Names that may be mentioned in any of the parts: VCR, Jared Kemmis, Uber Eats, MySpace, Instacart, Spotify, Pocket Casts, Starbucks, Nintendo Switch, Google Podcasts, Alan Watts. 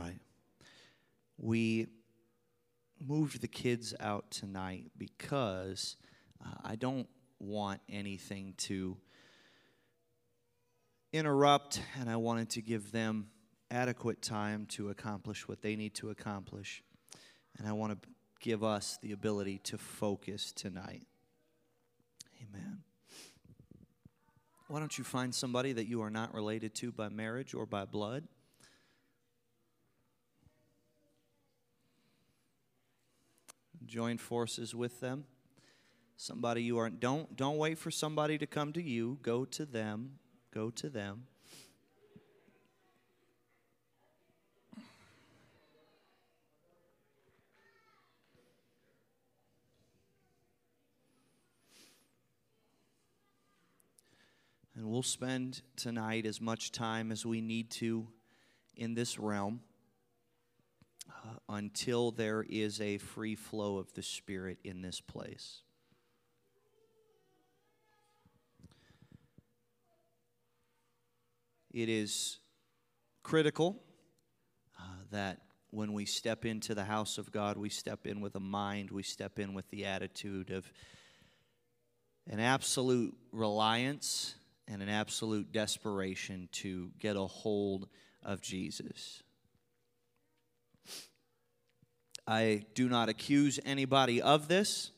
right. We moved the kids out tonight because I don't want anything to interrupt, and I wanted to give them adequate time to accomplish what they need to accomplish, and I want to give us the ability to focus tonight. Amen. Why don't you find somebody that you are not related to by marriage or by blood? Join forces with them. Somebody you aren't, don't wait for somebody to come to you. Go to them. Go to them. And we'll spend tonight as much time as we need to in this realm until there is a free flow of the Spirit in this place. It is critical that when we step into the house of God, we step in with a mind, we step in with the attitude of an absolute reliance and an absolute desperation to get a hold of Jesus. I do not accuse anybody of this,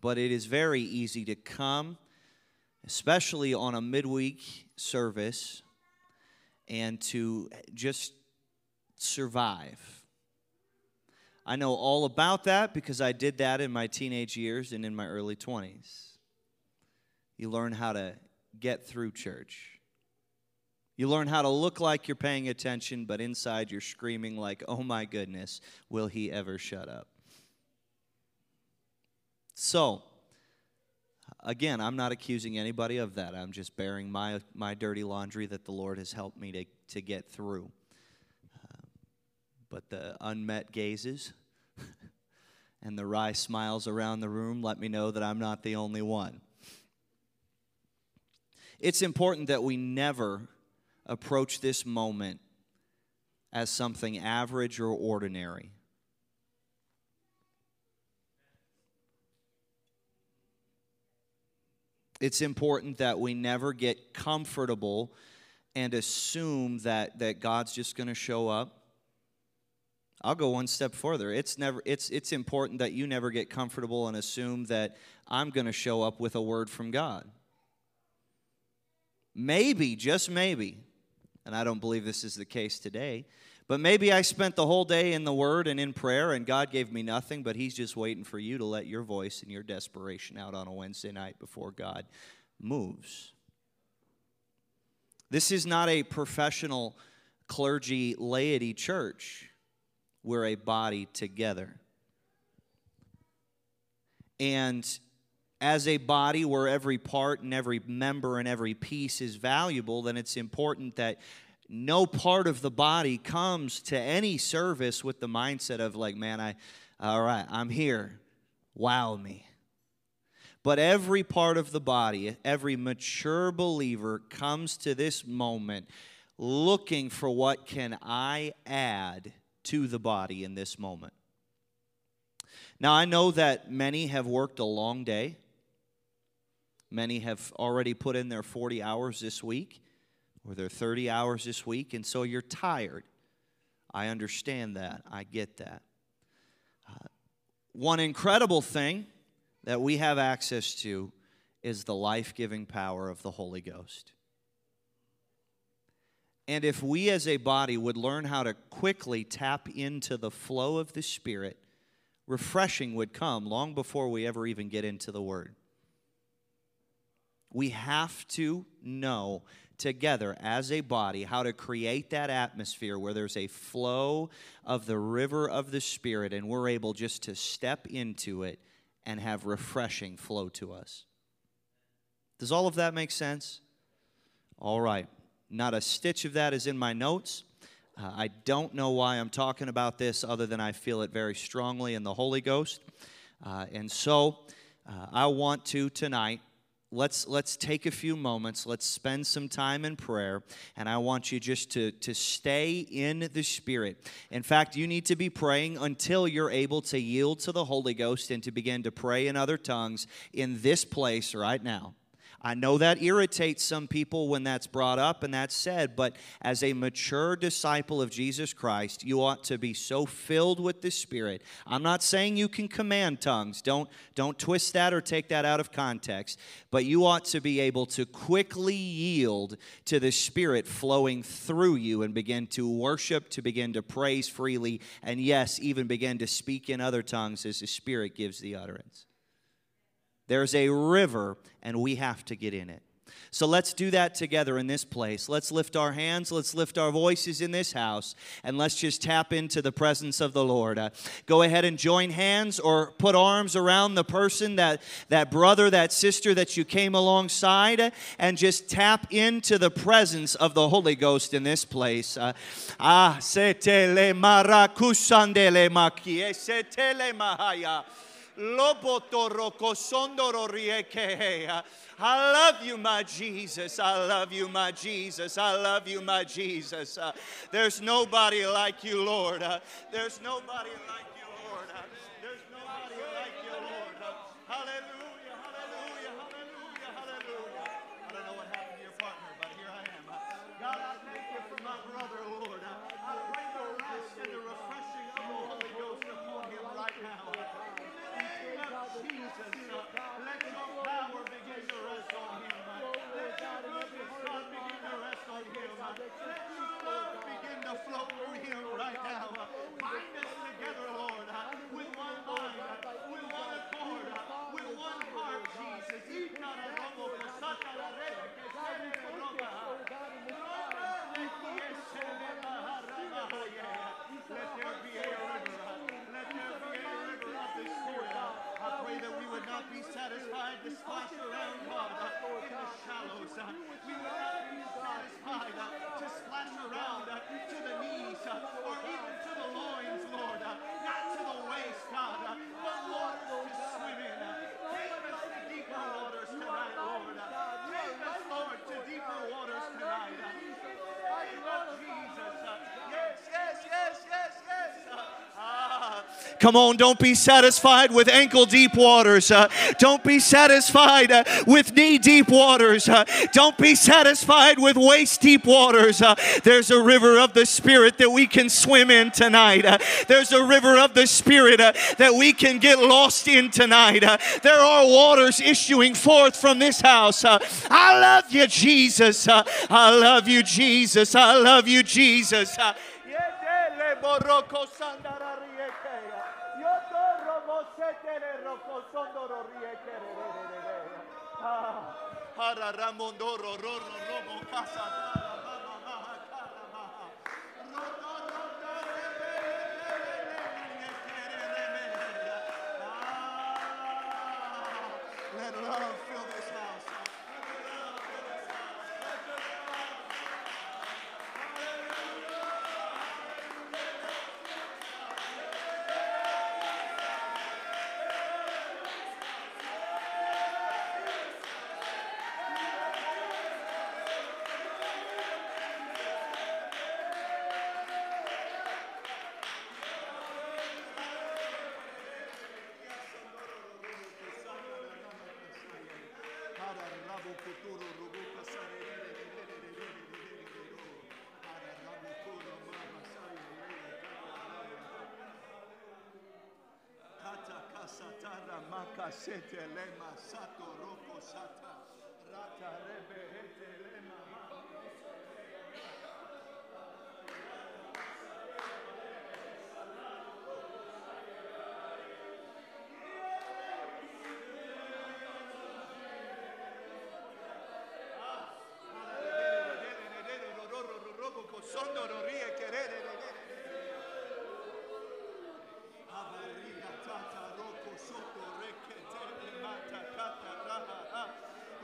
but it is very easy to come, especially on a midweek service, and to just survive. I know all about that because I did that in my teenage years and in my early 20s. You learn how to get through church. You learn how to look like you're paying attention, but inside you're screaming like, oh my goodness, will he ever shut up? So, again, I'm not accusing anybody of that. I'm just bearing my dirty laundry that the Lord has helped me to get through. But the unmet gazes and the wry smiles around the room let me know that I'm not the only one. It's important that we never approach this moment as something average or ordinary. It's important that we never get comfortable and assume that God's just going to show up. I'll go one step further. It's important that you never get comfortable and assume that I'm going to show up with a word from God. Maybe, just maybe, and I don't believe this is the case today, but maybe I spent the whole day in the Word and in prayer, and God gave me nothing, but He's just waiting for you to let your voice and your desperation out on a Wednesday night before God moves. This is not a professional clergy laity church. We're a body together. And as a body where every part and every member and every piece is valuable, then it's important that no part of the body comes to any service with the mindset of like, man, I'm here. Wow me. But every part of the body, every mature believer comes to this moment looking for what can I add to the body in this moment. Now, I know that many have worked a long day. Many have already put in their 40 hours this week or their 30 hours this week, and so you're tired. I understand that. I get that. One incredible thing that we have access to is the life-giving power of the Holy Ghost. And if we as a body would learn how to quickly tap into the flow of the Spirit, refreshing would come long before we ever even get into the Word. We have to know together as a body how to create that atmosphere where there's a flow of the river of the Spirit and we're able just to step into it and have refreshing flow to us. Does all of that make sense? All right. Not a stitch of that is in my notes. I don't know why I'm talking about this other than I feel it very strongly in the Holy Ghost. And so I want to tonight let's take a few moments. Let's spend some time in prayer. And I want you just to stay in the Spirit. In fact, you need to be praying until you're able to yield to the Holy Ghost and to begin to pray in other tongues in this place right now. I know that irritates some people when that's brought up and that's said, but as a mature disciple of Jesus Christ, you ought to be so filled with the Spirit. I'm not saying you can command tongues. Don't twist that or take that out of context. But you ought to be able to quickly yield to the Spirit flowing through you and begin to worship, to begin to praise freely, and yes, even begin to speak in other tongues as the Spirit gives the utterance. There's a river, and we have to get in it. So let's do that together in this place. Let's lift our hands. Let's lift our voices in this house, and let's just tap into the presence of the Lord. Go ahead and join hands or put arms around the person, that brother, that sister that you came alongside, and just tap into the presence of the Holy Ghost in this place. I love you, my Jesus. I love you, my Jesus. I love you, my Jesus. There's nobody like you, Lord. There's nobody like you. Come on, don't be satisfied with ankle-deep waters. Don't be satisfied with knee-deep waters. Don't be satisfied with waist-deep waters. There's a river of the Spirit that we can swim in tonight. There's a river of the Spirit that we can get lost in tonight. There are waters issuing forth from this house. I love you, Jesus. I love you, Jesus. I love you, Jesus. Let love fill this house.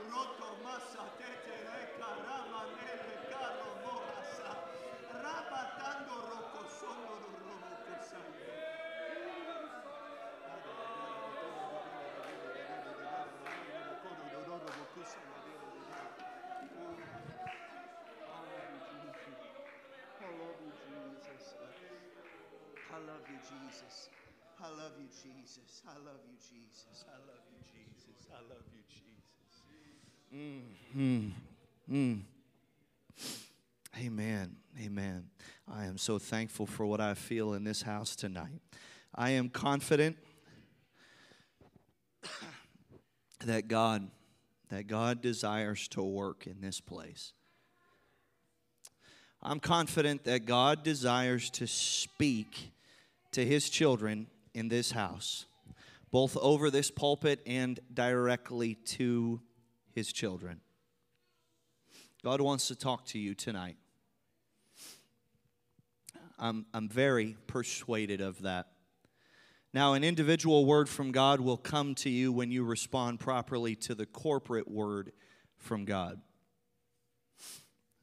Roto masa I love you, Jesus. I love you, Jesus. I love you, Jesus. I love you, Jesus. I love you, Jesus. Amen. Amen. I am so thankful for what I feel in this house tonight. I am confident that God desires to work in this place. I'm confident that God desires to speak to His children in this house, both over this pulpit and directly to His children. God wants to talk to you tonight. I'm very persuaded of that. Now, an individual word from God will come to you when you respond properly to the corporate word from God.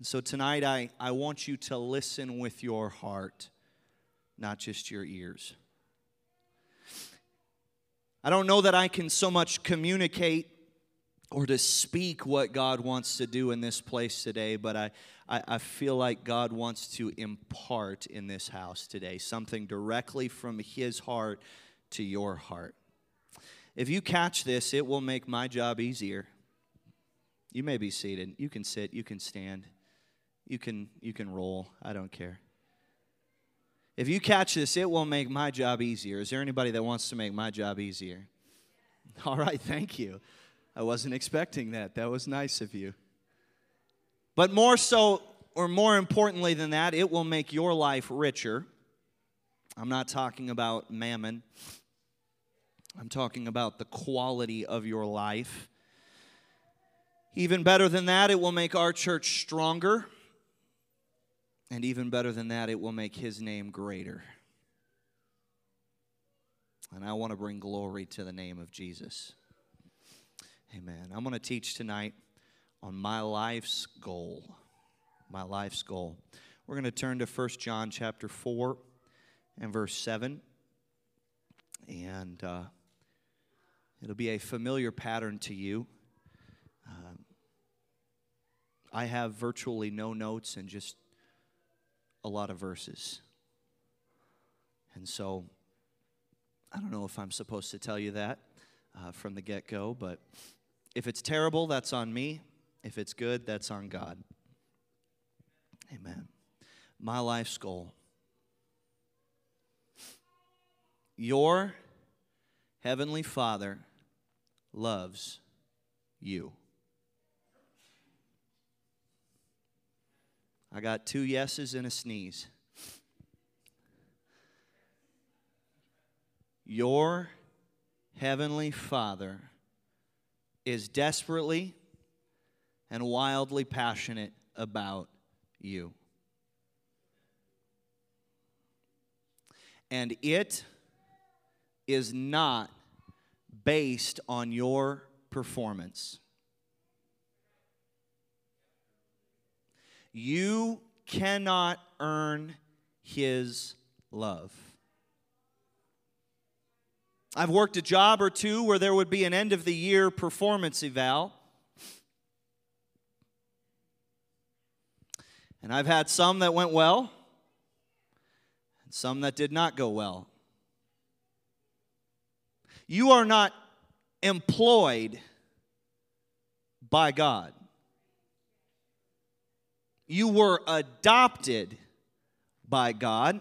So tonight, I want you to listen with your heart, not just your ears. I don't know that I can so much communicate or to speak what God wants to do in this place today, but I feel like God wants to impart in this house today something directly from His heart to your heart. If you catch this, it will make my job easier. You may be seated. You can sit. You can stand. You can roll. I don't care. If you catch this, it will make my job easier. Is there anybody that wants to make my job easier? All right, thank you. I wasn't expecting that. That was nice of you. But more so, or more importantly than that, it will make your life richer. I'm not talking about mammon. I'm talking about the quality of your life. Even better than that, it will make our church stronger. And even better than that, it will make His name greater. And I want to bring glory to the name of Jesus. Amen. I'm going to teach tonight on my life's goal. My life's goal. We're going to turn to 1 John chapter 4 and verse 7. And it'll be a familiar pattern to you. I have virtually no notes and just a lot of verses. And so, I don't know if I'm supposed to tell you that from the get-go, but if it's terrible, that's on me. If it's good, that's on God. Amen. My life's goal. Your Heavenly Father loves you. I got 2 yeses and a sneeze. Your Heavenly Father is desperately and wildly passionate about you. And it is not based on your performance. You cannot earn His love. I've worked a job or two where there would be an end-of-the-year performance eval. And I've had some that went well, and some that did not go well. You are not employed by God. You were adopted by God,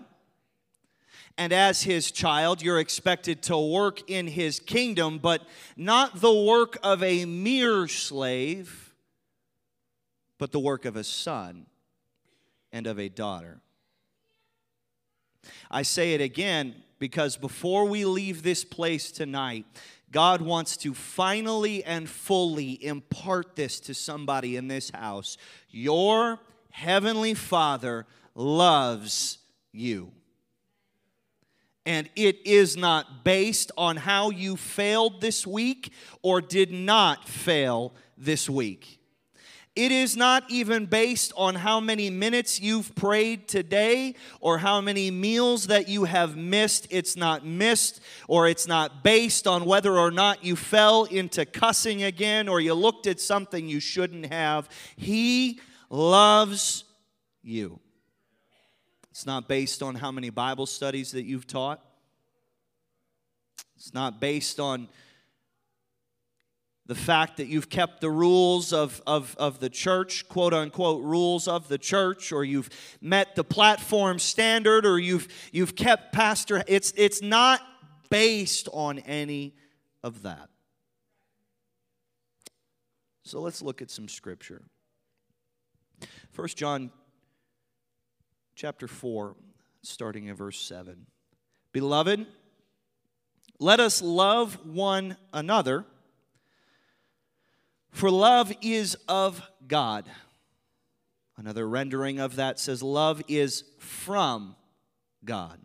and as His child, you're expected to work in His kingdom, but not the work of a mere slave, but the work of a son and of a daughter. I say it again because before we leave this place tonight, God wants to finally and fully impart this to somebody in this house. Your Heavenly Father loves you. And it is not based on how you failed this week or did not fail this week. It is not even based on how many minutes you've prayed today or how many meals that you have missed. It's not missed, or it's not based on whether or not you fell into cussing again or you looked at something you shouldn't have. He loves you. It's not based on how many Bible studies that you've taught. It's not based on the fact that you've kept the rules of the church, quote-unquote rules of the church, or you've met the platform standard, or you've kept pastor. It's not based on any of that. So let's look at some scripture. 1 John chapter 4, starting at verse 7. Beloved, let us love one another, for love is of God. Another rendering of that says, love is from God.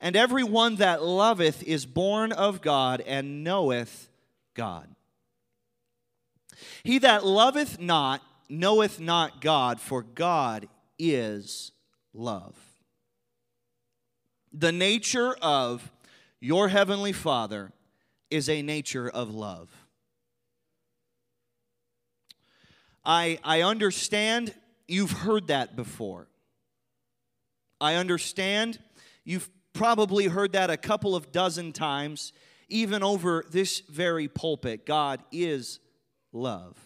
And everyone that loveth is born of God and knoweth God. He that loveth not knoweth not God, for God is love. The nature of your heavenly Father is a nature of love. I understand you've heard that before. I understand you've probably heard that a couple of dozen times, even over this very pulpit. God is love.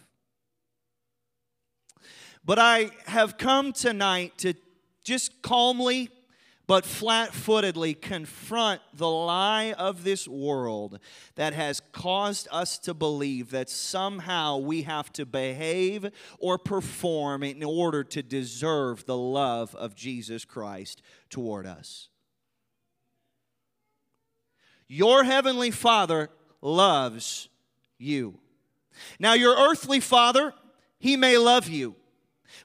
But I have come tonight to just calmly but flat-footedly confront the lie of this world that has caused us to believe that somehow we have to behave or perform in order to deserve the love of Jesus Christ toward us. Your heavenly Father loves you. Now, your earthly father, he may love you,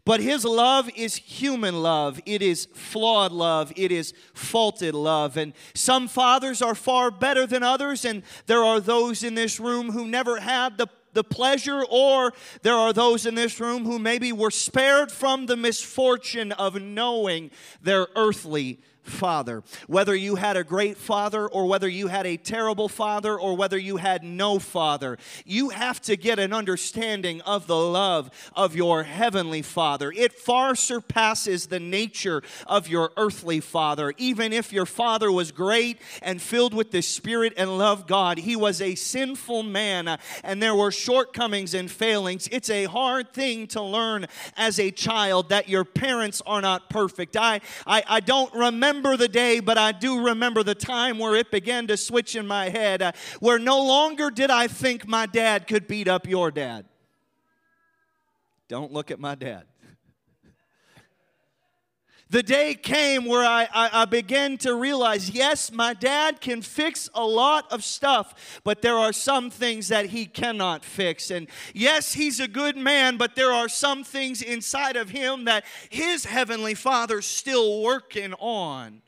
but his love is human love. It is flawed love. It is faulted love. And some fathers are far better than others, and there are those in this room who never had the pleasure, or there are those in this room who maybe were spared from the misfortune of knowing their earthly father. Whether you had a great father or whether you had a terrible father or whether you had no father, you have to get an understanding of the love of your heavenly Father. It far surpasses the nature of your earthly father. Even if your father was great and filled with the Spirit and loved God, he was a sinful man and there were shortcomings and failings. It's a hard thing to learn as a child that your parents are not perfect. I don't remember the day, but I do remember the time where it began to switch in my head, where no longer did I think my dad could beat up your dad. Don't look at my dad. The day came where I began to realize, yes, my dad can fix a lot of stuff, but there are some things that he cannot fix. And yes, he's a good man, but there are some things inside of him that his heavenly Father's still working on.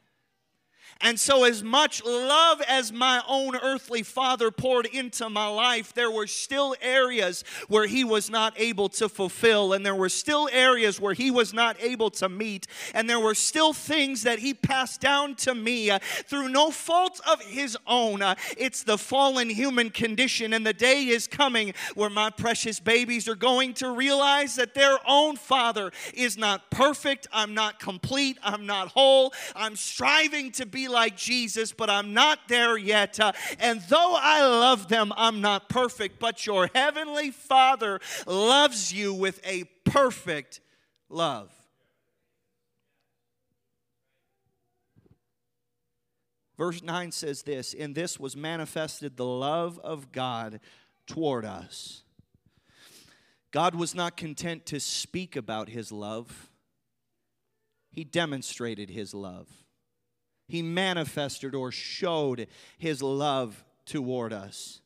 And so as much love as my own earthly father poured into my life, there were still areas where he was not able to fulfill, and there were still areas where he was not able to meet, and there were still things that he passed down to me through no fault of his own. It's the fallen human condition, and the day is coming where my precious babies are going to realize that their own father is not perfect. I'm not complete. I'm not whole. I'm striving to be like Jesus, but I'm not there yet. And though I love them, I'm not perfect. But your heavenly Father loves you with a perfect love. Verse 9 says this, "In this was manifested the love of God toward us." God was not content to speak about his love. He demonstrated his love. He manifested or showed his love toward us.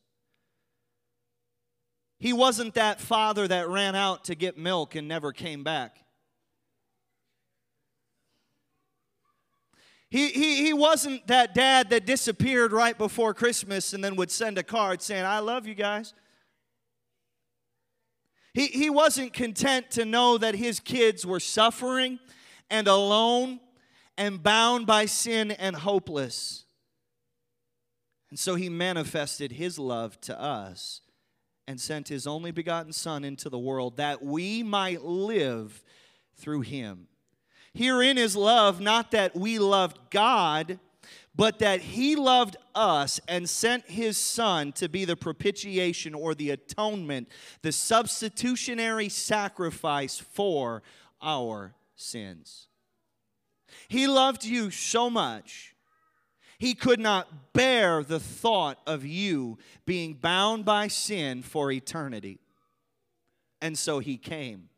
He wasn't that father that ran out to get milk and never came back. He wasn't that dad that disappeared right before Christmas and then would send a card saying, "I love you guys." He wasn't content to know that his kids were suffering and alone and bound by sin and hopeless. And so he manifested his love to us and sent his only begotten Son into the world that we might live through him. Herein is love, not that we loved God, but that he loved us and sent his son to be the propitiation or the atonement, the substitutionary sacrifice for our sins. He loved you so much, he could not bear the thought of you being bound by sin for eternity. And so he came.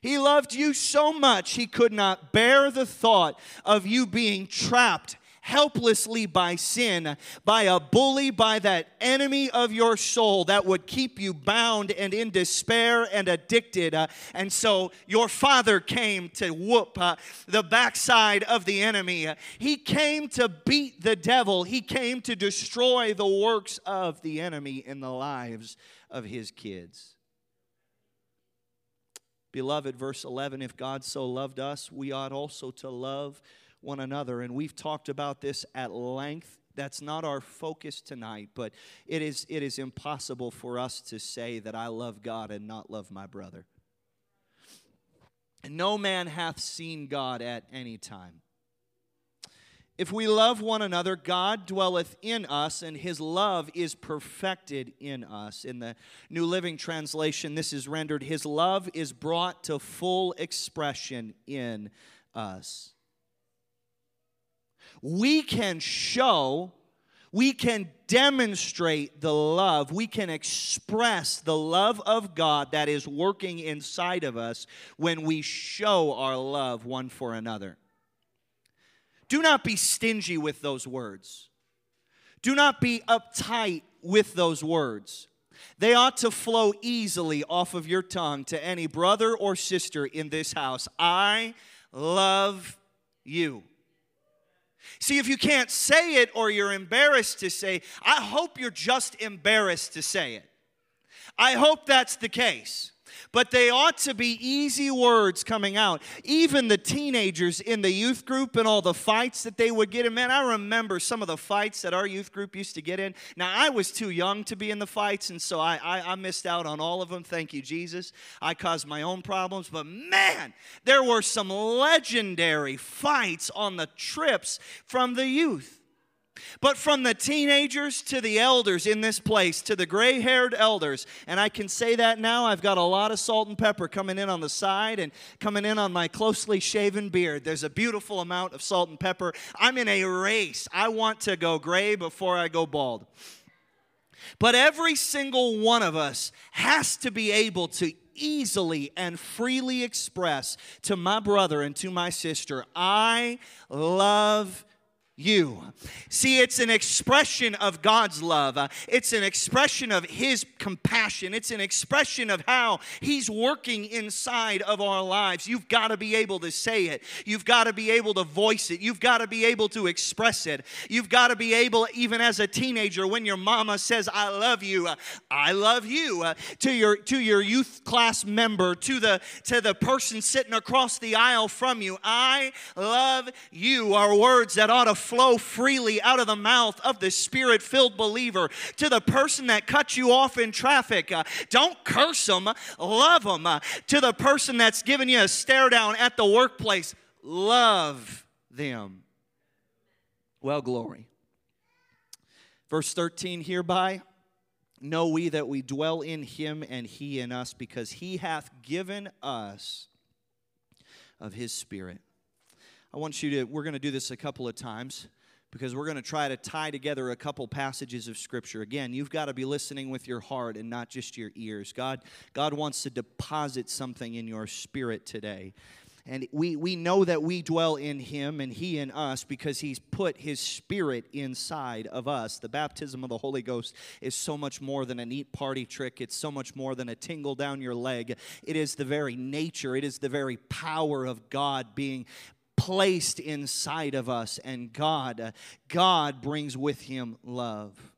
He loved you so much, he could not bear the thought of you being trapped helplessly by sin, by a bully, by that enemy of your soul that would keep you bound and in despair and addicted. And so your father came to whoop the backside of the enemy. He came to beat the devil. He came to destroy the works of the enemy in the lives of his kids. Beloved, verse 11, if God so loved us, we ought also to love one another, and we've talked about this at length. That's not our focus tonight, but it is impossible for us to say that I love God and not love my brother. And no man hath seen God at any time. If we love one another, God dwelleth in us, and his love is perfected in us. In the New Living Translation, this is rendered, his love is brought to full expression in us. We can show, we can demonstrate the love, we can express the love of God that is working inside of us when we show our love one for another. Do not be stingy with those words. Do not be uptight with those words. They ought to flow easily off of your tongue to any brother or sister in this house. I love you. See, if you can't say it or you're embarrassed to say, I hope you're just embarrassed to say it. I hope that's the case. But they ought to be easy words coming out. Even the teenagers in the youth group and all the fights that they would get in. Man, I remember some of the fights that our youth group used to get in. Now, I was too young to be in the fights, and so I missed out on all of them. Thank you, Jesus. I caused my own problems. But, man, there were some legendary fights on the trips from the youth. But from the teenagers to the elders in this place, to the gray-haired elders, and I can say that now, I've got a lot of salt and pepper coming in on the side and coming in on my closely shaven beard. There's a beautiful amount of salt and pepper. I'm in a race. I want to go gray before I go bald. But every single one of us has to be able to easily and freely express to my brother and to my sister, I love you. See, it's an expression of God's love. It's an expression of his compassion. It's an expression of how he's working inside of our lives. You've got to be able to say it. You've got to be able to voice it. You've got to be able to express it. You've got to be able, even as a teenager, when your mama says, I love you, to your youth class member, to the person sitting across the aisle from you, I love you are words that ought to flow freely out of the mouth of the Spirit-filled believer. To the person that cut you off in traffic, don't curse them, love them. To the person that's giving you a stare down at the workplace, love them. Well, glory. Verse 13, hereby know we that we dwell in him and he in us, because he hath given us of his Spirit. We're going to do this a couple of times because we're going to try to tie together a couple passages of Scripture. Again, you've got to be listening with your heart and not just your ears. God wants to deposit something in your spirit today. And we know that we dwell in him and he in us because he's put his Spirit inside of us. The baptism of the Holy Ghost is so much more than a neat party trick. It's so much more than a tingle down your leg. It is the very nature. It is the very power of God being placed inside of us, and God brings with him love.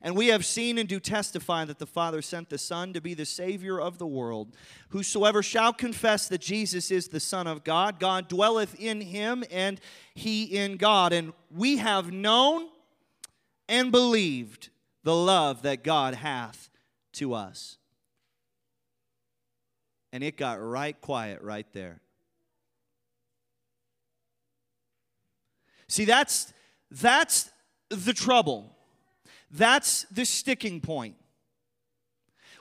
And we have seen and do testify that the Father sent the Son to be the Savior of the world. Whosoever shall confess that Jesus is the Son of God, God dwelleth in him, and he in God. And we have known and believed the love that God hath to us. And it got right quiet right there. See, that's the trouble. That's the sticking point.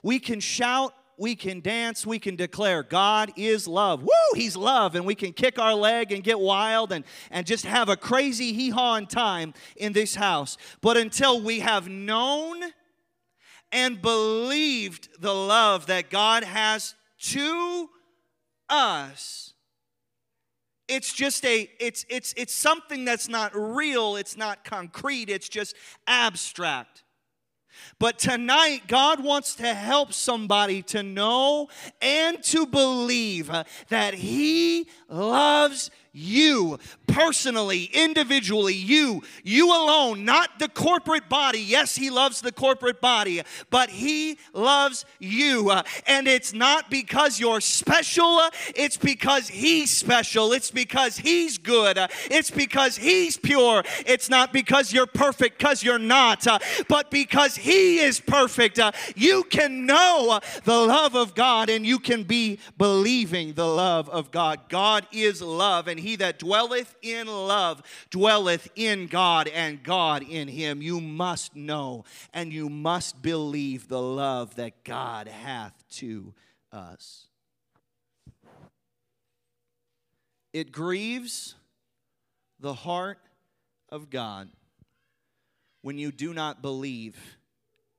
We can shout, we can dance, we can declare God is love. Woo, he's love. And we can kick our leg and get wild and just have a crazy hee-hawing time in this house. But until we have known and believed the love that God has to us, it's just it's something that's not real, it's not concrete, it's just abstract. But tonight, God wants to help somebody to know and to believe that He loves you personally, individually, you alone, not the corporate body. Yes, He loves the corporate body, but He loves you. And it's not because you're special. It's because He's special. It's because He's good. It's because He's pure. It's not because you're perfect, because you're not, but because He is perfect. You can know the love of God, and you can be believing the love of God. God is love, and he that dwelleth in love dwelleth in God, and God in him. You must know and you must believe the love that God hath to us. It grieves the heart of God when you do not believe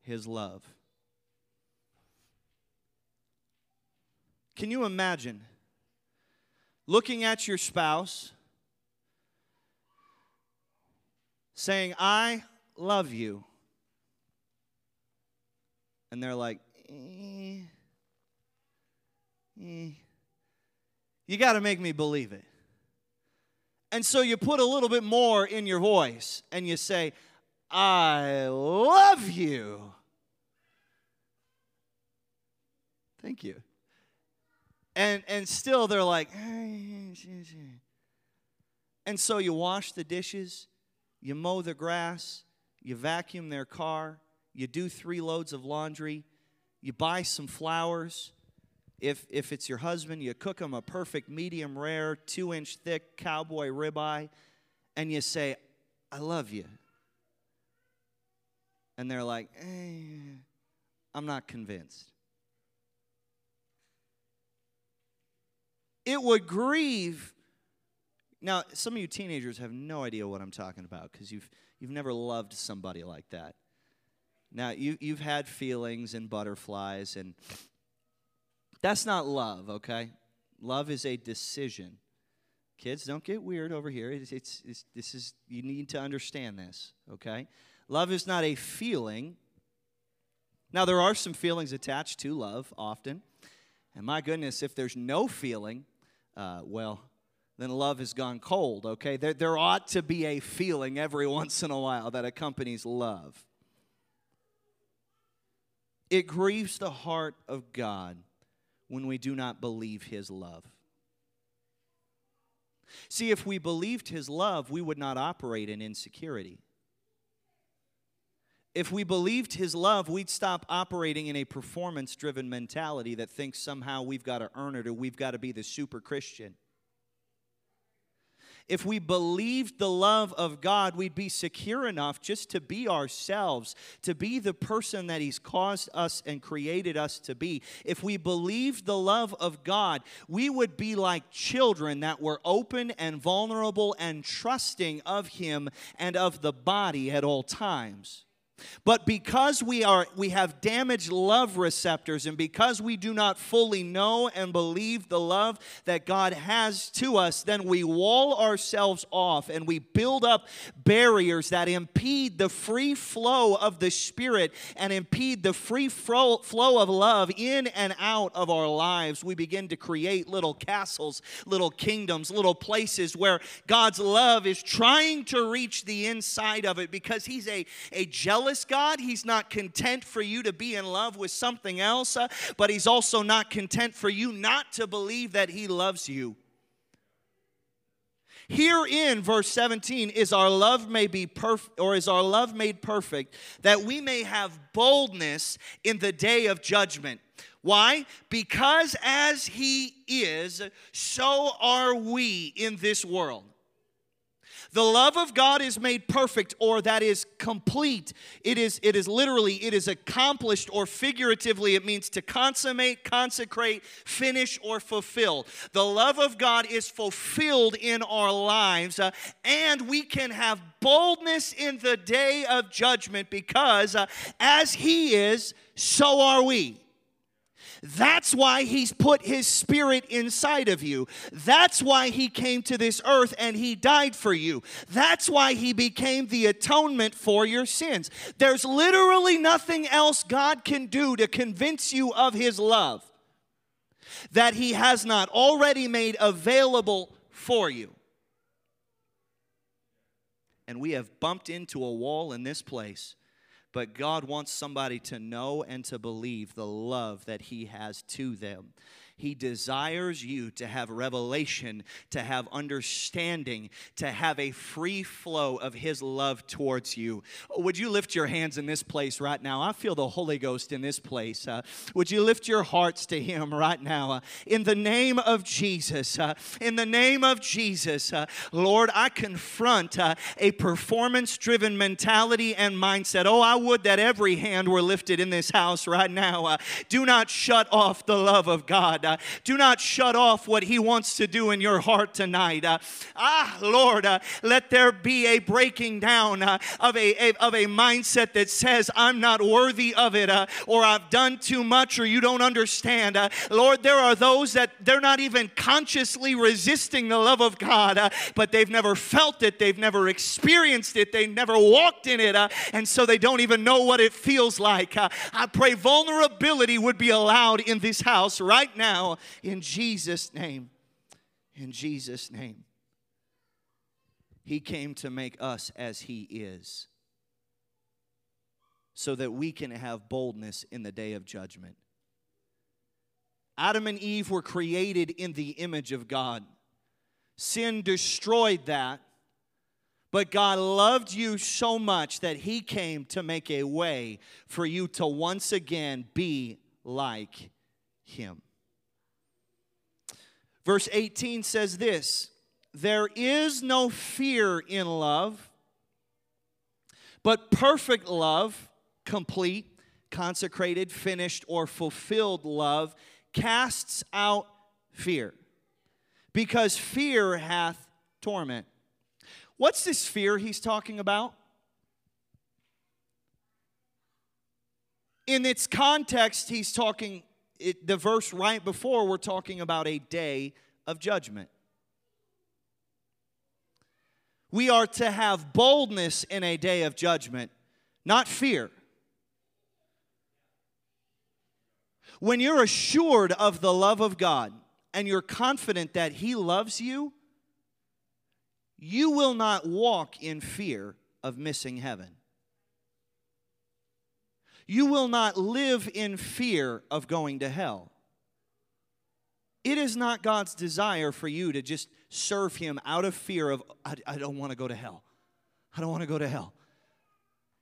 his love. Can you imagine looking at your spouse, saying, I love you? And they're like, you got to make me believe it. And so you put a little bit more in your voice and you say, I love you. Thank you. And still they're like, and so you wash the dishes, you mow the grass, you vacuum their car, you do 3 loads of laundry, you buy some flowers. If it's your husband, you cook him a perfect medium rare, 2-inch thick cowboy ribeye, and you say, I love you. And they're like, I'm not convinced. It would grieve. Now, some of you teenagers have no idea what I'm talking about because you've never loved somebody like that. Now, you've had feelings and butterflies, and that's not love, okay? Love is a decision. Kids, don't get weird over here. You need to understand this, okay? Love is not a feeling. Now, there are some feelings attached to love often, and my goodness, if there's no feeling, then love has gone cold, okay? There ought to be a feeling every once in a while that accompanies love. It grieves the heart of God when we do not believe his love. See, if we believed his love, we would not operate in insecurity. If we believed his love, we'd stop operating in a performance-driven mentality that thinks somehow we've got to earn it or we've got to be the super Christian. If we believed the love of God, we'd be secure enough just to be ourselves, to be the person that he's caused us and created us to be. If we believed the love of God, we would be like children that were open and vulnerable and trusting of him and of the body at all times. But because we have damaged love receptors, and because we do not fully know and believe the love that God has to us, then we wall ourselves off and we build up barriers that impede the free flow of the Spirit and impede the free flow of love in and out of our lives. We begin to create little castles, little kingdoms, little places where God's love is trying to reach the inside of it, because he's a jealous God. He's not content for you to be in love with something else, but he's also not content for you not to believe that he loves you. Herein, verse 17, is our love made perfect, that we may have boldness in the day of judgment. Why? Because as he is, so are we in this world. The love of God is made perfect, or that is complete. It is literally, it is accomplished, or figuratively, it means to consummate, consecrate, finish, or fulfill. The love of God is fulfilled in our lives, and we can have boldness in the day of judgment because as He is, so are we. That's why He's put His Spirit inside of you. That's why He came to this earth and He died for you. That's why He became the atonement for your sins. There's literally nothing else God can do to convince you of His love that He has not already made available for you. And we have bumped into a wall in this place. But God wants somebody to know and to believe the love that He has to them. He desires you to have revelation, to have understanding, to have a free flow of His love towards you. Would you lift your hands in this place right now? I feel the Holy Ghost in this place. Would you lift your hearts to Him right now? In the name of Jesus, in the name of Jesus, Lord, I confront a performance-driven mentality and mindset. Oh, I would that every hand were lifted in this house right now. Do not shut off the love of God. Do not shut off what He wants to do in your heart tonight. Lord, let there be a breaking down of a mindset that says, I'm not worthy of it, or I've done too much, or you don't understand. Lord, there are those that they're not even consciously resisting the love of God, but they've never felt it, they've never experienced it, they never walked in it, and so they don't even know what it feels like. I pray vulnerability would be allowed in this house right now. In Jesus' name, in Jesus' name. He came to make us as He is so that we can have boldness in the day of judgment. Adam and Eve were created in the image of God. Sin destroyed that, but God loved you so much that He came to make a way for you to once again be like Him. Verse 18 says this, there is no fear in love, but perfect love, complete, consecrated, finished, or fulfilled love, casts out fear, because fear hath torment. What's this fear he's talking about? In its context, he's talking about the verse right before, we're talking about a day of judgment. We are to have boldness in a day of judgment, not fear. When you're assured of the love of God and you're confident that He loves you, you will not walk in fear of missing heaven. You will not live in fear of going to hell. It is not God's desire for you to just serve Him out of fear of, I don't want to go to hell. I don't want to go to hell.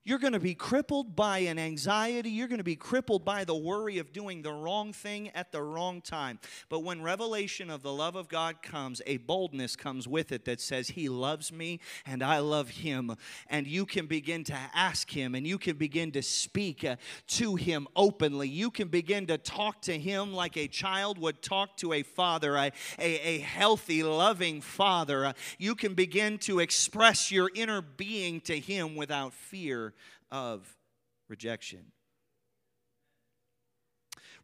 You're going to be crippled by an anxiety. You're going to be crippled by the worry of doing the wrong thing at the wrong time. But when revelation of the love of God comes, a boldness comes with it that says, He loves me and I love Him. And you can begin to ask Him, and you can begin to speak to Him openly. You can begin to talk to Him like a child would talk to a father, a healthy, loving father. You can begin to express your inner being to Him without fear of rejection.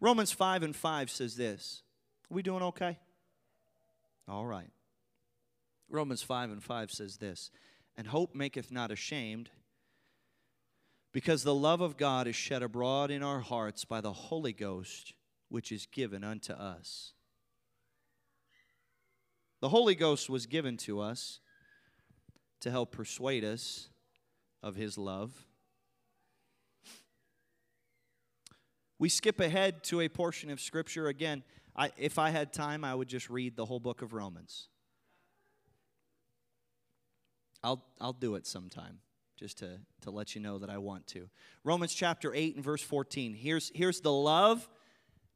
Romans 5:5 says this. Are we doing okay? All right. Romans 5:5 says this. And hope maketh not ashamed, because the love of God is shed abroad in our hearts by the Holy Ghost, which is given unto us. The Holy Ghost was given to us to help persuade us of His love. We skip ahead to a portion of Scripture. Again, if I had time, I would just read the whole book of Romans. I'll do it sometime, just to let you know that I want to. Romans chapter 8:14. Here's the love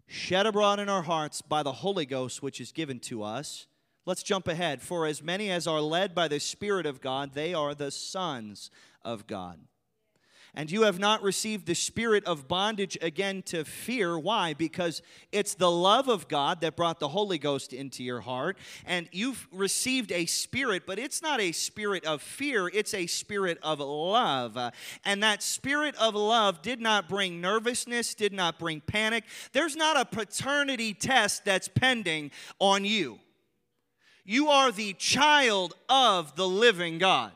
shed abroad in our hearts by the Holy Ghost, which is given to us Let's jump ahead. For as many as are led by the Spirit of God, they are the sons of God. And you have not received the spirit of bondage again to fear. Why? Because it's the love of God that brought the Holy Ghost into your heart. And you've received a spirit, but it's not a spirit of fear. It's a spirit of love. And that spirit of love did not bring nervousness, did not bring panic. There's not a paternity test that's pending on you. You are the child of the living God.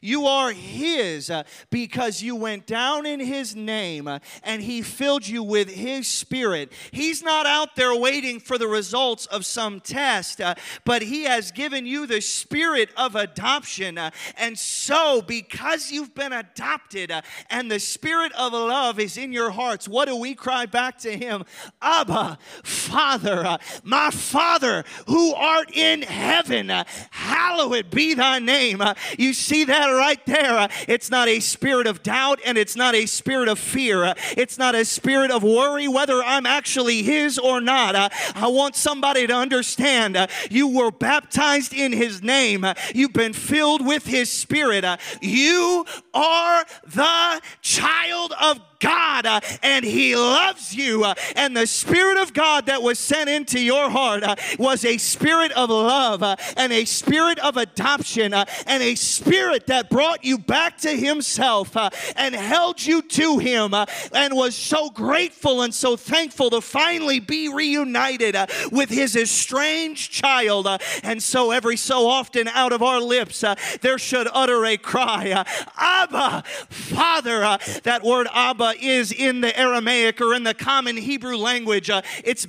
You are His because you went down in His name and He filled you with His Spirit. He's not out there waiting for the results of some test, but He has given you the Spirit of adoption. And so, because you've been adopted and the Spirit of love is in your hearts, what do we cry back to Him? Abba, Father, my Father who art in heaven, hallowed be Thy name. You see that right there. It's not a spirit of doubt and it's not a spirit of fear. It's not a spirit of worry whether I'm actually His or not. I want somebody to understand you were baptized in His name. You've been filled with His Spirit. You are the child of God, and He loves you, and the Spirit of God that was sent into your heart was a spirit of love, and a spirit of adoption, and a spirit that brought you back to Himself, and held you to Him, and was so grateful and so thankful to finally be reunited with His estranged child, and so every so often out of our lips there should utter a cry, Abba, Father. That word Abba is in the Aramaic or in the common Hebrew language. It's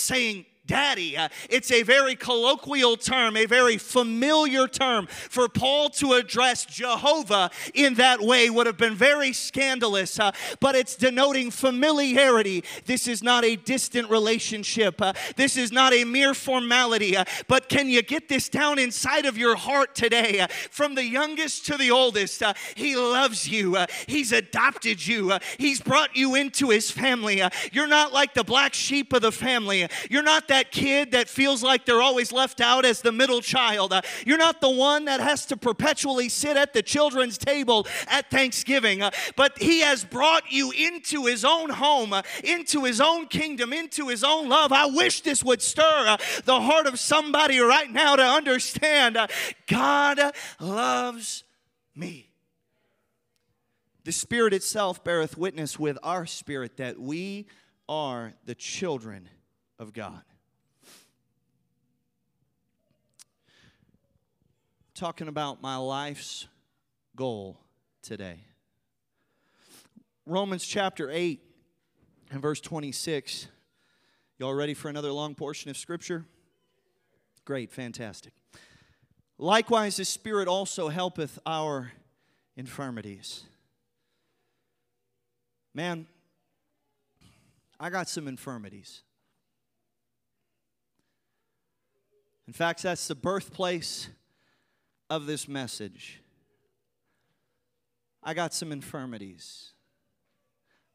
saying daddy. It's a very colloquial term, a very familiar term. For Paul to address Jehovah in that way would have been very scandalous, but it's denoting familiarity. This is not a distant relationship. This is not a mere formality, but can you get this down inside of your heart today? From the youngest to the oldest, He loves you. He's adopted you. He's brought you into His family. You're not like the black sheep of the family. You're not that kid that feels like they're always left out as the middle child. You're not the one that has to perpetually sit at the children's table at Thanksgiving, but He has brought you into His own home, into His own kingdom, into His own love. I wish this would stir the heart of somebody right now to understand God loves me. The Spirit itself beareth witness with our spirit that we are the children of God. Talking about my life's goal today. Romans chapter 8 and verse 26. Y'all ready for another long portion of Scripture? Great, fantastic. Likewise, the Spirit also helpeth our infirmities. Man, I got some infirmities. In fact, that's the birthplace of this message. I got some infirmities.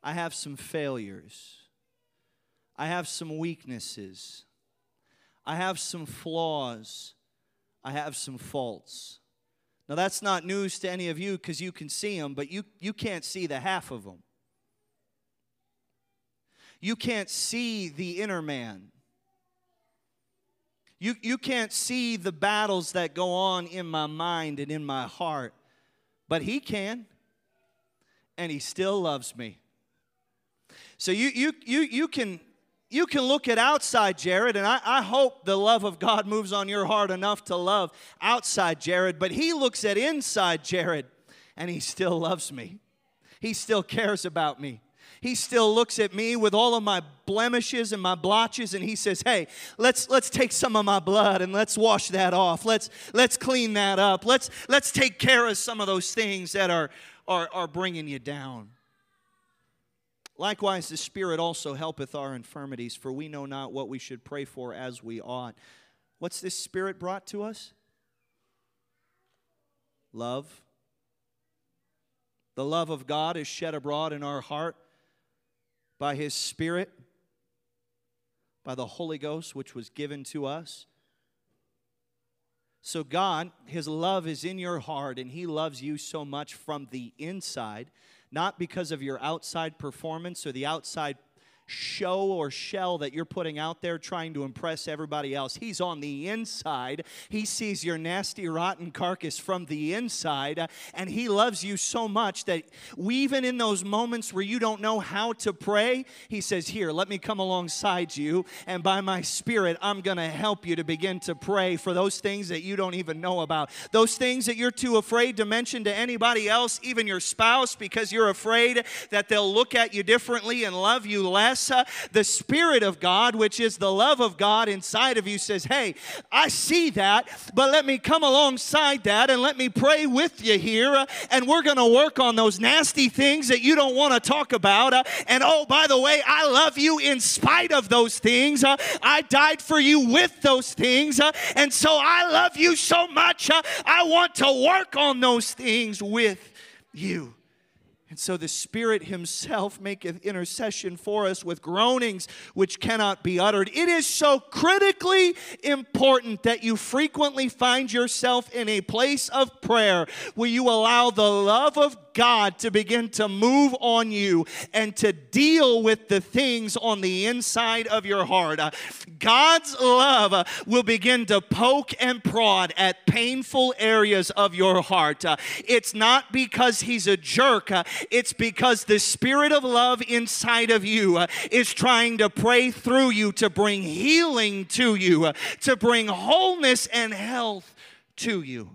I have some failures. I have some weaknesses. I have some flaws. I have some faults. Now, that's not news to any of you because you can see them, but you can't see the half of them. You can't see the inner man. You can't see the battles that go on in my mind and in my heart, but He can, and He still loves me. So you can look at outside Jared, and I hope the love of God moves on your heart enough to love outside Jared, but He looks at inside Jared, and He still loves me. He still cares about me. He still looks at me with all of my blemishes and my blotches, and He says, hey, let's take some of my blood and let's wash that off. Let's clean that up. Let's take care of some of those things that are bringing you down. Likewise, the Spirit also helpeth our infirmities, for we know not what we should pray for as we ought. What's this Spirit brought to us? Love. The love of God is shed abroad in our heart by His Spirit, by the Holy Ghost, which was given to us. So God, his love is in your heart, and he loves you so much from the inside, not because of your outside performance or the outside show or shell that you're putting out there trying to impress everybody else. He's on the inside. He sees your nasty, rotten carcass from the inside, and he loves you so much that even in those moments where you don't know how to pray, he says, here, let me come alongside you, and by my Spirit, I'm going to help you to begin to pray for those things that you don't even know about, those things that you're too afraid to mention to anybody else, even your spouse, because you're afraid that they'll look at you differently and love you less. The Spirit of God, which is the love of God inside of you, says, hey, I see that, but let me come alongside that and let me pray with you here, and we're going to work on those nasty things that you don't want to talk about, and oh, by the way, I love you in spite of those things. I died for you with those things, and so I love you so much, I want to work on those things with you. And so the Spirit himself maketh intercession for us with groanings which cannot be uttered. It is so critically important that you frequently find yourself in a place of prayer where you allow the love of God to begin to move on you and to deal with the things on the inside of your heart. God's love will begin to poke and prod at painful areas of your heart. It's not because he's a jerk. It's because the Spirit of love inside of you is trying to pray through you to bring healing to you, to bring wholeness and health to you.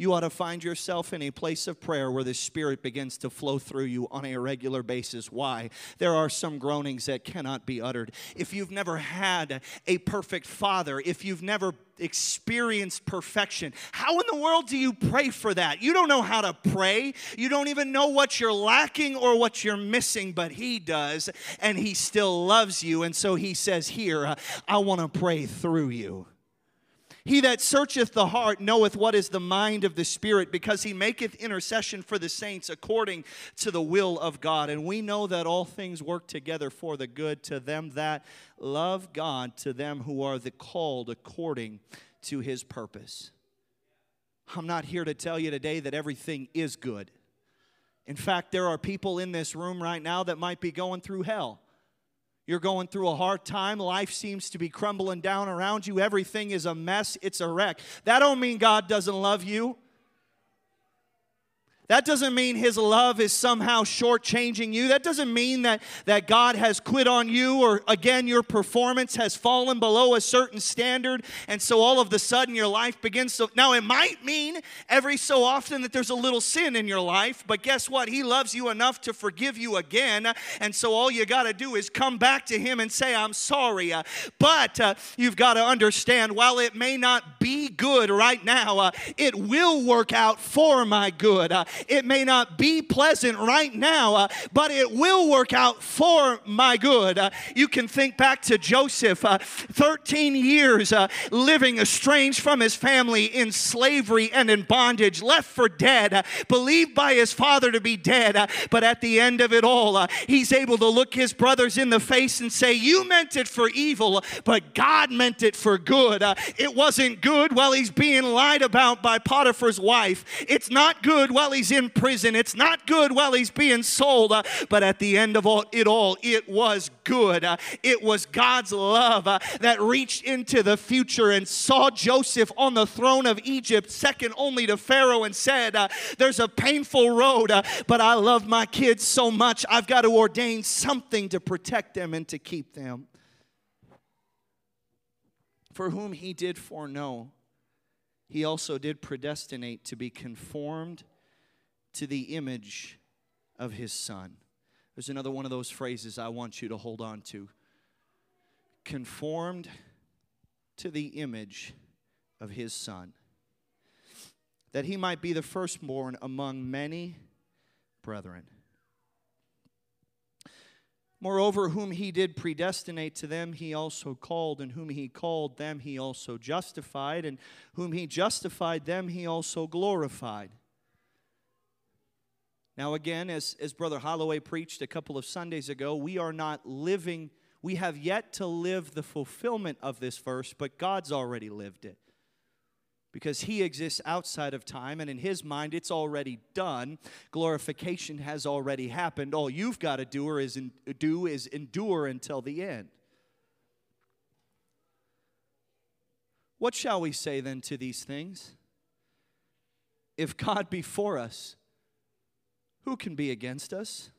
You ought to find yourself in a place of prayer where the Spirit begins to flow through you on a regular basis. Why? There are some groanings that cannot be uttered. If you've never had a perfect father, if you've never experienced perfection, how in the world do you pray for that? You don't know how to pray. You don't even know what you're lacking or what you're missing, but he does, and he still loves you. And so he says, here, I want to pray through you. He that searcheth the heart knoweth what is the mind of the Spirit, because he maketh intercession for the saints according to the will of God. And we know that all things work together for the good to them that love God, to them who are the called according to his purpose. I'm not here to tell you today that everything is good. In fact, there are people in this room right now that might be going through hell. You're going through a hard time. Life seems to be crumbling down around you. Everything is a mess. It's a wreck. That don't mean God doesn't love you. That doesn't mean his love is somehow shortchanging you. That doesn't mean that God has quit on you, or, again, your performance has fallen below a certain standard, and so all of a sudden your life begins to... Now, it might mean every so often that there's a little sin in your life, but guess what? He loves you enough to forgive you again, and so all you got to do is come back to him and say, I'm sorry. But you've got to understand, while it may not be good right now, it will work out for my good. It may not be pleasant right now, but it will work out for my good. You can think back to Joseph, 13 years living estranged from his family in slavery and in bondage, left for dead, believed by his father to be dead. But at the end of it all, he's able to look his brothers in the face and say, you meant it for evil, but God meant it for good. It wasn't good while he's being lied about by Potiphar's wife. It's not good while he's in prison. It's not good while he's being sold, but at the end of it all, it was good. It was God's love that reached into the future and saw Joseph on the throne of Egypt, second only to Pharaoh, and said, there's a painful road, but I love my kids so much, I've got to ordain something to protect them and to keep them. For whom he did foreknow, he also did predestinate to be conformed to the image of his Son. There's another one of those phrases I want you to hold on to. Conformed to the image of his Son, that he might be the firstborn among many brethren. Moreover, whom he did predestinate, to them he also called, and whom he called, them he also justified, and whom he justified, them he also glorified. Now again, as Brother Holloway preached a couple of Sundays ago, we have yet to live the fulfillment of this verse, but God's already lived it. because he exists outside of time, and in his mind, it's already done. Glorification has already happened. All you've got to do is endure until the end. What shall we say then to these things? If God be for us, who can be against us?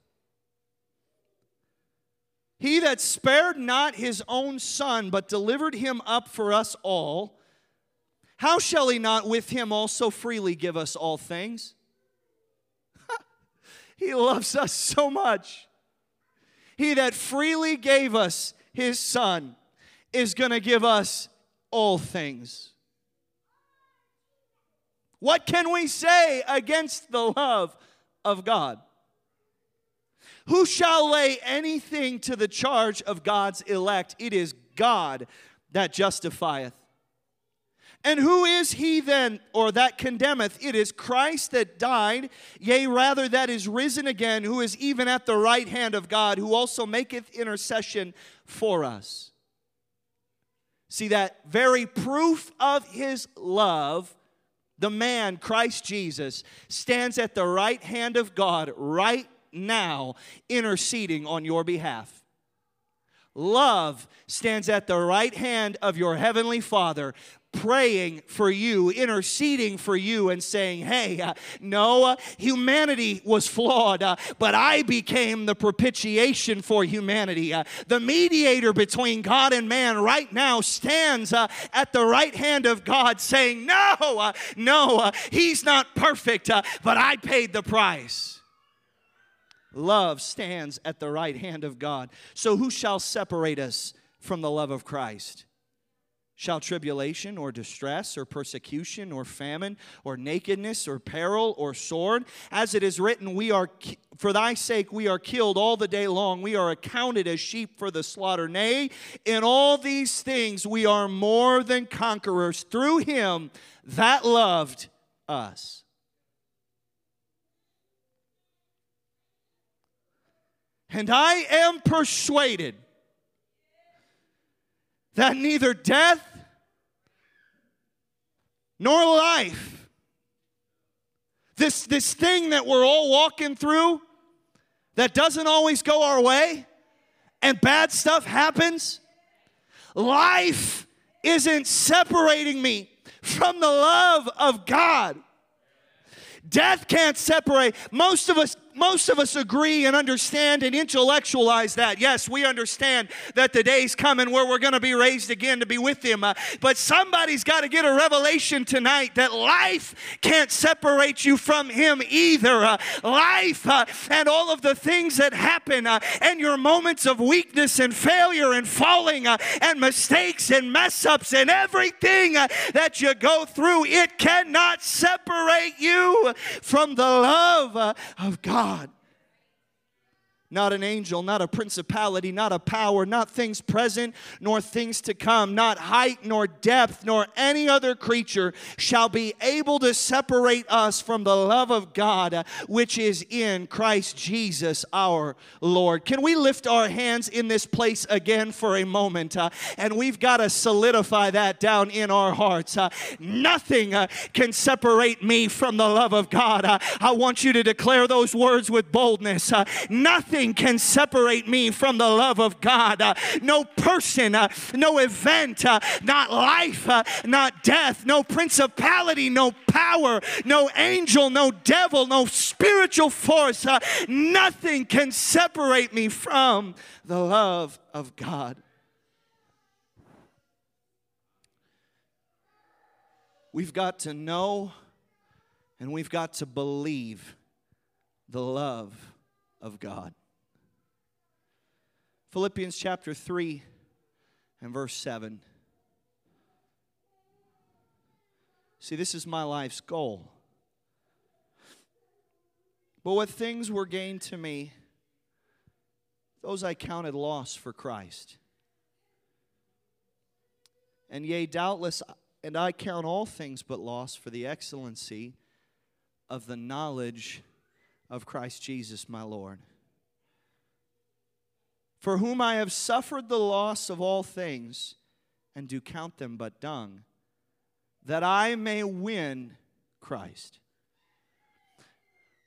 He that spared not his own son, but delivered him up for us all, how shall he not with him also freely give us all things? He loves us so much. He that freely gave us his son is going to give us all things. What can we say against the love of God? Who shall lay anything to the charge of God's elect? It is God that justifieth. And who is he then, or that condemneth? It is Christ that died, yea, rather that is risen again, who is even at the right hand of God, who also maketh intercession for us. See, that very proof of his love, the man, Christ Jesus, stands at the right hand of God right now, interceding on your behalf. Love stands at the right hand of your heavenly Father, praying for you, interceding for you, and saying, hey, humanity was flawed, but I became the propitiation for humanity. The mediator between God and man right now stands at the right hand of God saying, no, he's not perfect, but I paid the price. Love stands at the right hand of God. So who shall separate us from the love of Christ? Shall tribulation or distress or persecution or famine or nakedness or peril or sword? As it is written, for thy sake we are killed all the day long. We are accounted as sheep for the slaughter. Nay, in all these things we are more than conquerors through him that loved us. And I am persuaded that neither death nor life, this thing that we're all walking through that doesn't always go our way and bad stuff happens, life isn't separating me from the love of God. Death can't separate. Most of us agree and understand and intellectualize that. Yes, we understand that the day's coming where we're going to be raised again to be with him. But somebody's got to get a revelation tonight that life can't separate you from him either. Life and all of the things that happen and your moments of weakness and failure and falling and mistakes and mess-ups and everything that you go through, it cannot separate you from the love of God. Not an angel, not a principality, not a power, not things present, nor things to come, not height, nor depth, nor any other creature shall be able to separate us from the love of God, which is in Christ Jesus our Lord. Can we lift our hands in this place again for a moment? And we've got to solidify that down in our hearts. Nothing can separate me from the love of God. I want you to declare those words with boldness. Nothing can separate me from the love of God. No person, no event, not life, not death, no principality, no power, no angel, no devil, no spiritual force. Nothing can separate me from the love of God. We've got to know and we've got to believe the love of God. Philippians chapter 3 and verse 7. See, this is my life's goal. But what things were gained to me, those I counted loss for Christ. And yea, doubtless, and I count all things but loss for the excellency of the knowledge of Christ Jesus my Lord, for whom I have suffered the loss of all things, and do count them but dung, that I may win Christ.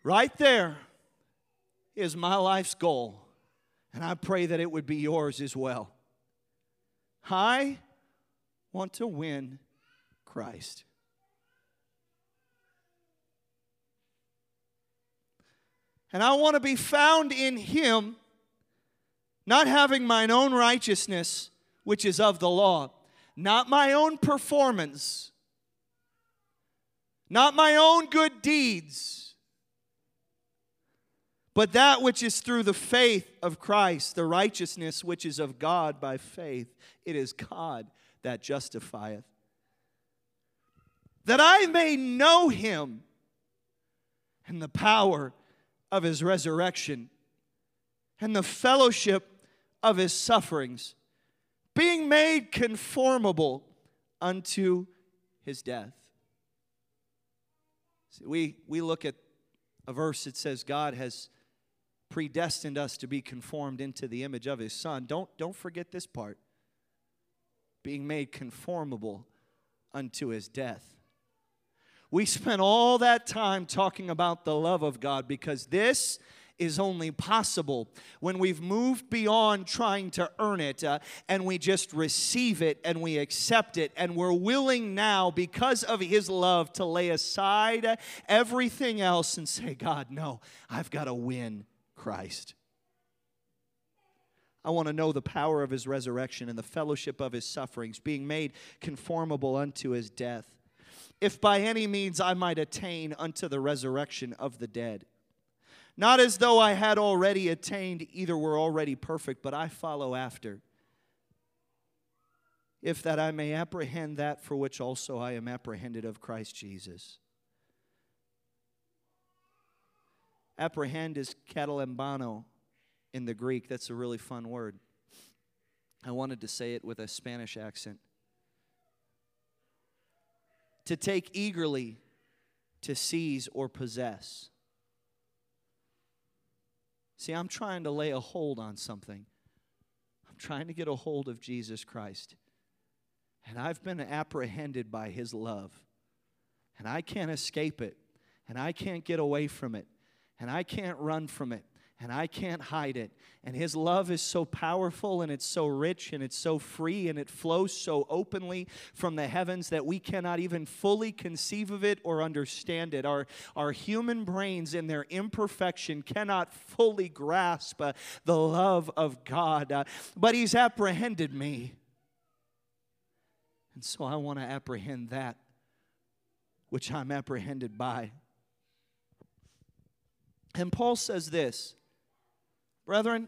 Right there is my life's goal. And I pray that it would be yours as well. I want to win Christ. And I want to be found in Him, not having mine own righteousness, which is of the law, not my own performance, not my own good deeds, but that which is through the faith of Christ, the righteousness which is of God by faith. It is God that justifieth. That I may know Him and the power of His resurrection and the fellowship of His sufferings, being made conformable unto His death. See, we look at a verse that says God has predestined us to be conformed into the image of His Son. Don't forget this part. Being made conformable unto His death. We spent all that time talking about the love of God because this is only possible when we've moved beyond trying to earn it and we just receive it and we accept it, and we're willing now because of His love to lay aside everything else and say, God, no, I've got to win Christ. I want to know the power of His resurrection and the fellowship of His sufferings, being made conformable unto His death. If by any means I might attain unto the resurrection of the dead. Not as though I had already attained, either were already perfect, but I follow after. If that I may apprehend that for which also I am apprehended of Christ Jesus. Apprehend is catalambano in the Greek. That's a really fun word. I wanted to say it with a Spanish accent. To take eagerly, to seize or possess. See, I'm trying to lay a hold on something. I'm trying to get a hold of Jesus Christ. And I've been apprehended by His love. And I can't escape it. And I can't get away from it. And I can't run from it. And I can't hide it. And His love is so powerful, and it's so rich, and it's so free, and it flows so openly from the heavens that we cannot even fully conceive of it or understand it. Our human brains in their imperfection cannot fully grasp the love of God. But He's apprehended me. And so I want to apprehend that which I'm apprehended by. And Paul says this, brethren,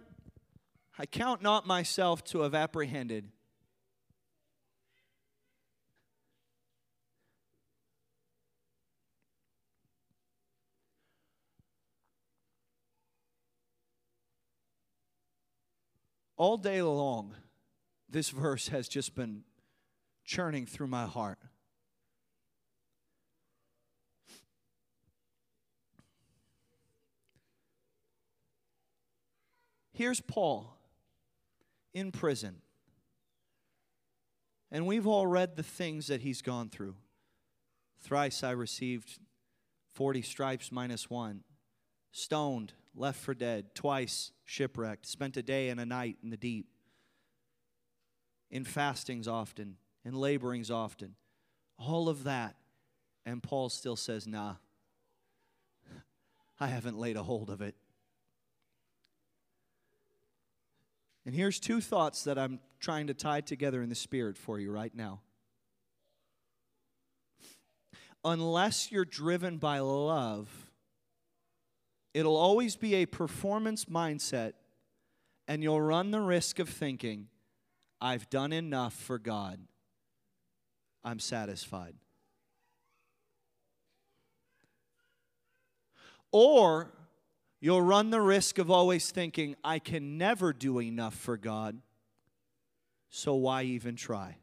I count not myself to have apprehended. All day long, this verse has just been churning through my heart. Here's Paul in prison. And we've all read the things that he's gone through. Thrice I received 40 stripes minus one. Stoned, left for dead. Twice shipwrecked. Spent a day and a night in the deep. In fastings often. In laborings often. All of that. And Paul still says, nah. I haven't laid a hold of it. And here's two thoughts that I'm trying to tie together in the Spirit for you right now. Unless you're driven by love, it'll always be a performance mindset, and you'll run the risk of thinking, I've done enough for God. I'm satisfied. Or you'll run the risk of always thinking, I can never do enough for God, so why even try?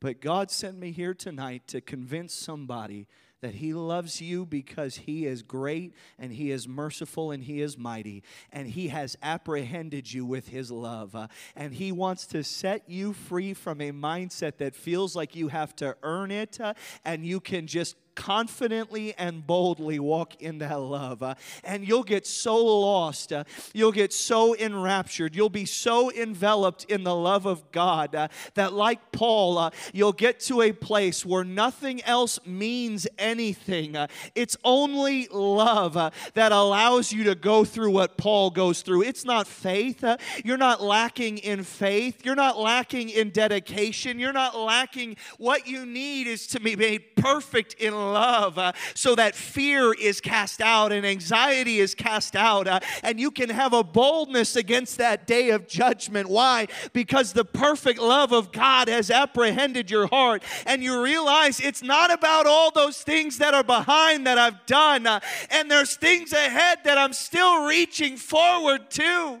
But God sent me here tonight to convince somebody that he loves you because he is great and he is merciful and he is mighty, and he has apprehended you with his love. And he wants to set you free from a mindset that feels like you have to earn it, and you can just confidently and boldly walk in that love. And you'll get so lost. You'll get so enraptured. You'll be so enveloped in the love of God that, like Paul, you'll get to a place where nothing else means anything. It's only love that allows you to go through what Paul goes through. It's not faith. You're not lacking in faith. You're not lacking in dedication. You're not lacking. What you need is to be made perfect in love, so that fear is cast out and anxiety is cast out, and you can have a boldness against that day of judgment. Why? Because the perfect love of God has apprehended your heart, and you realize it's not about all those things that are behind that I've done, and there's things ahead that I'm still reaching forward to,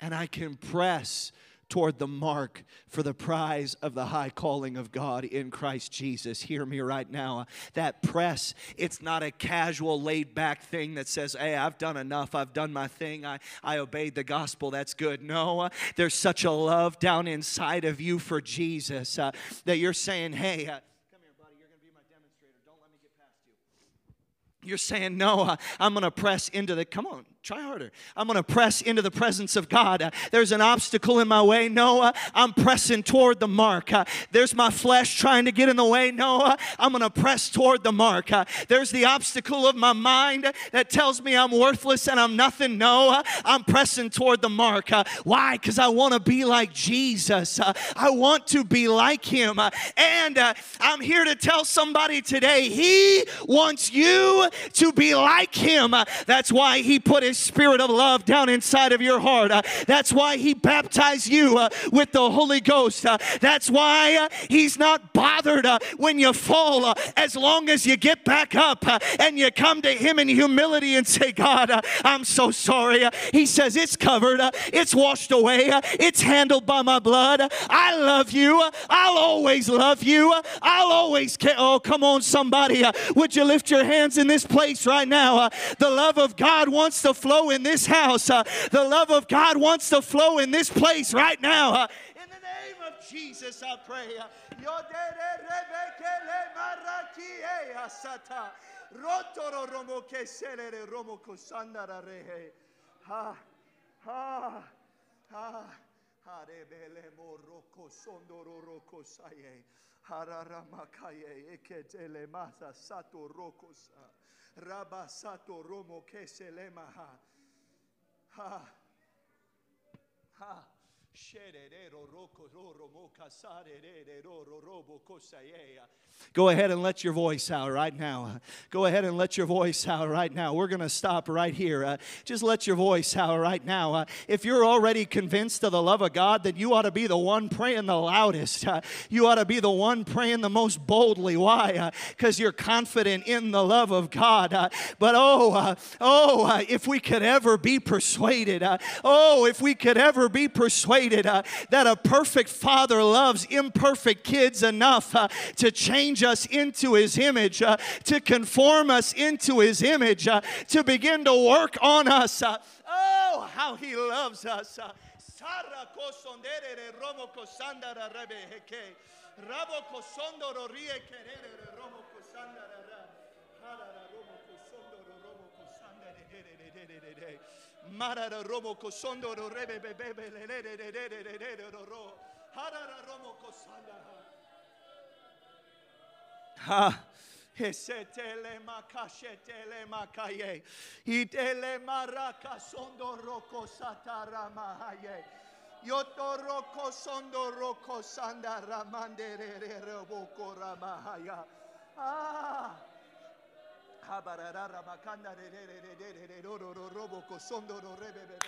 and I can press toward the mark for the prize of the high calling of God in Christ Jesus. Hear me right now. That press, it's not a casual laid-back thing that says, hey, I've done enough. I've done my thing. I obeyed the gospel. That's good. No, there's such a love down inside of you for Jesus that you're saying, hey, you're saying, no, I'm going to press into the, come on, try harder. I'm going to press into the presence of God. There's an obstacle in my way. No, I'm pressing toward the mark. There's my flesh trying to get in the way. No, I'm going to press toward the mark. There's the obstacle of my mind that tells me I'm worthless and I'm nothing. No, I'm pressing toward the mark. Why? Because I want to be like Jesus. I want to be like him. And I'm here to tell somebody today, he wants you to be like him. That's why he put his spirit of love down inside of your heart. That's why he baptized you with the Holy Ghost. That's why he's not bothered when you fall, as long as you get back up and you come to him in humility and say, God, I'm so sorry. He says, it's covered. It's washed away. It's handled by my blood. I love you. I'll always love you. I'll always care. Oh, come on, somebody. Would you lift your hands in this place right now? The love of God wants to flow in this house. The love of God wants to flow in this place right now. In the name of Jesus, I pray. Rabasato Romo Keselemaha. Ha. Ha. Go ahead and let your voice out right now. Go ahead and let your voice out right now. We're going to stop right here. Just let your voice out right now. If you're already convinced of the love of God, then you ought to be the one praying the loudest. You ought to be the one praying the most boldly. Why? Because you're confident in the love of God. But if we could ever be persuaded. If we could ever be persuaded that a perfect father loves imperfect kids enough to change us into his image, to conform us into his image, to begin to work on us. Oh, how he loves us. Marara Romo Cosondo Rebe Bebe Ro Harara Romo Cosanda Ha Hesetele Macachetele Macaye Itele Maraca Sondo Roco Satara Mahaye Yotoro Cosondo Roco Sanda Ramandere Roboco Ramahaya Ah Habarara Macanda de Robo Cosondo Rebe.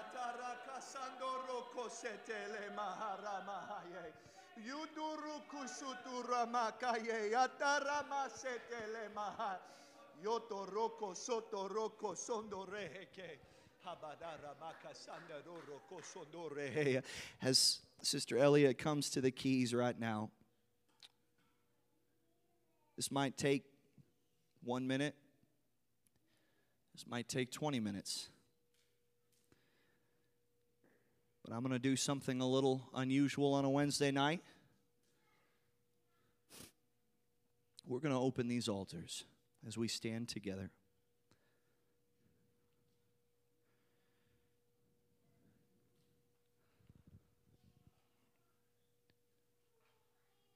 Atarakasando Roco Setele Mahara Mahaye. Yuduru Kusutura Macaye. Atarama Setele Maha. Yoto Roco Soto Roco Sondo Reheke. Habadara Macasanda Roco Sondo Rehe. Has Sister Elliot comes to the keys right now. This might take 1 minute. This might take 20 minutes. But I'm going to do something a little unusual on a Wednesday night. We're going to open these altars as we stand together.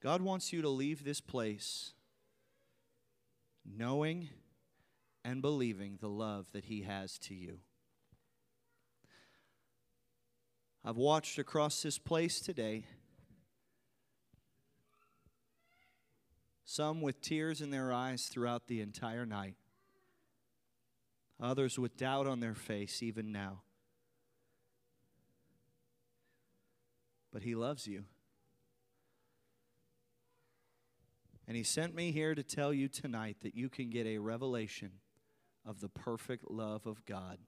God wants you to leave this place knowing and believing the love that He has to you. I've watched across this place today, some with tears in their eyes throughout the entire night, others with doubt on their face even now. But He loves you. And He sent me here to tell you tonight that you can get a revelation of the perfect love of God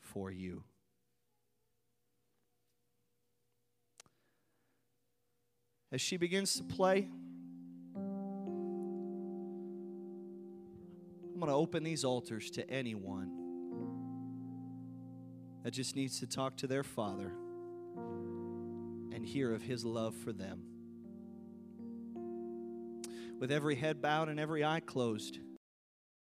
for you. As she begins to play, I'm going to open these altars to anyone that just needs to talk to their Father and hear of His love for them. With every head bowed and every eye closed,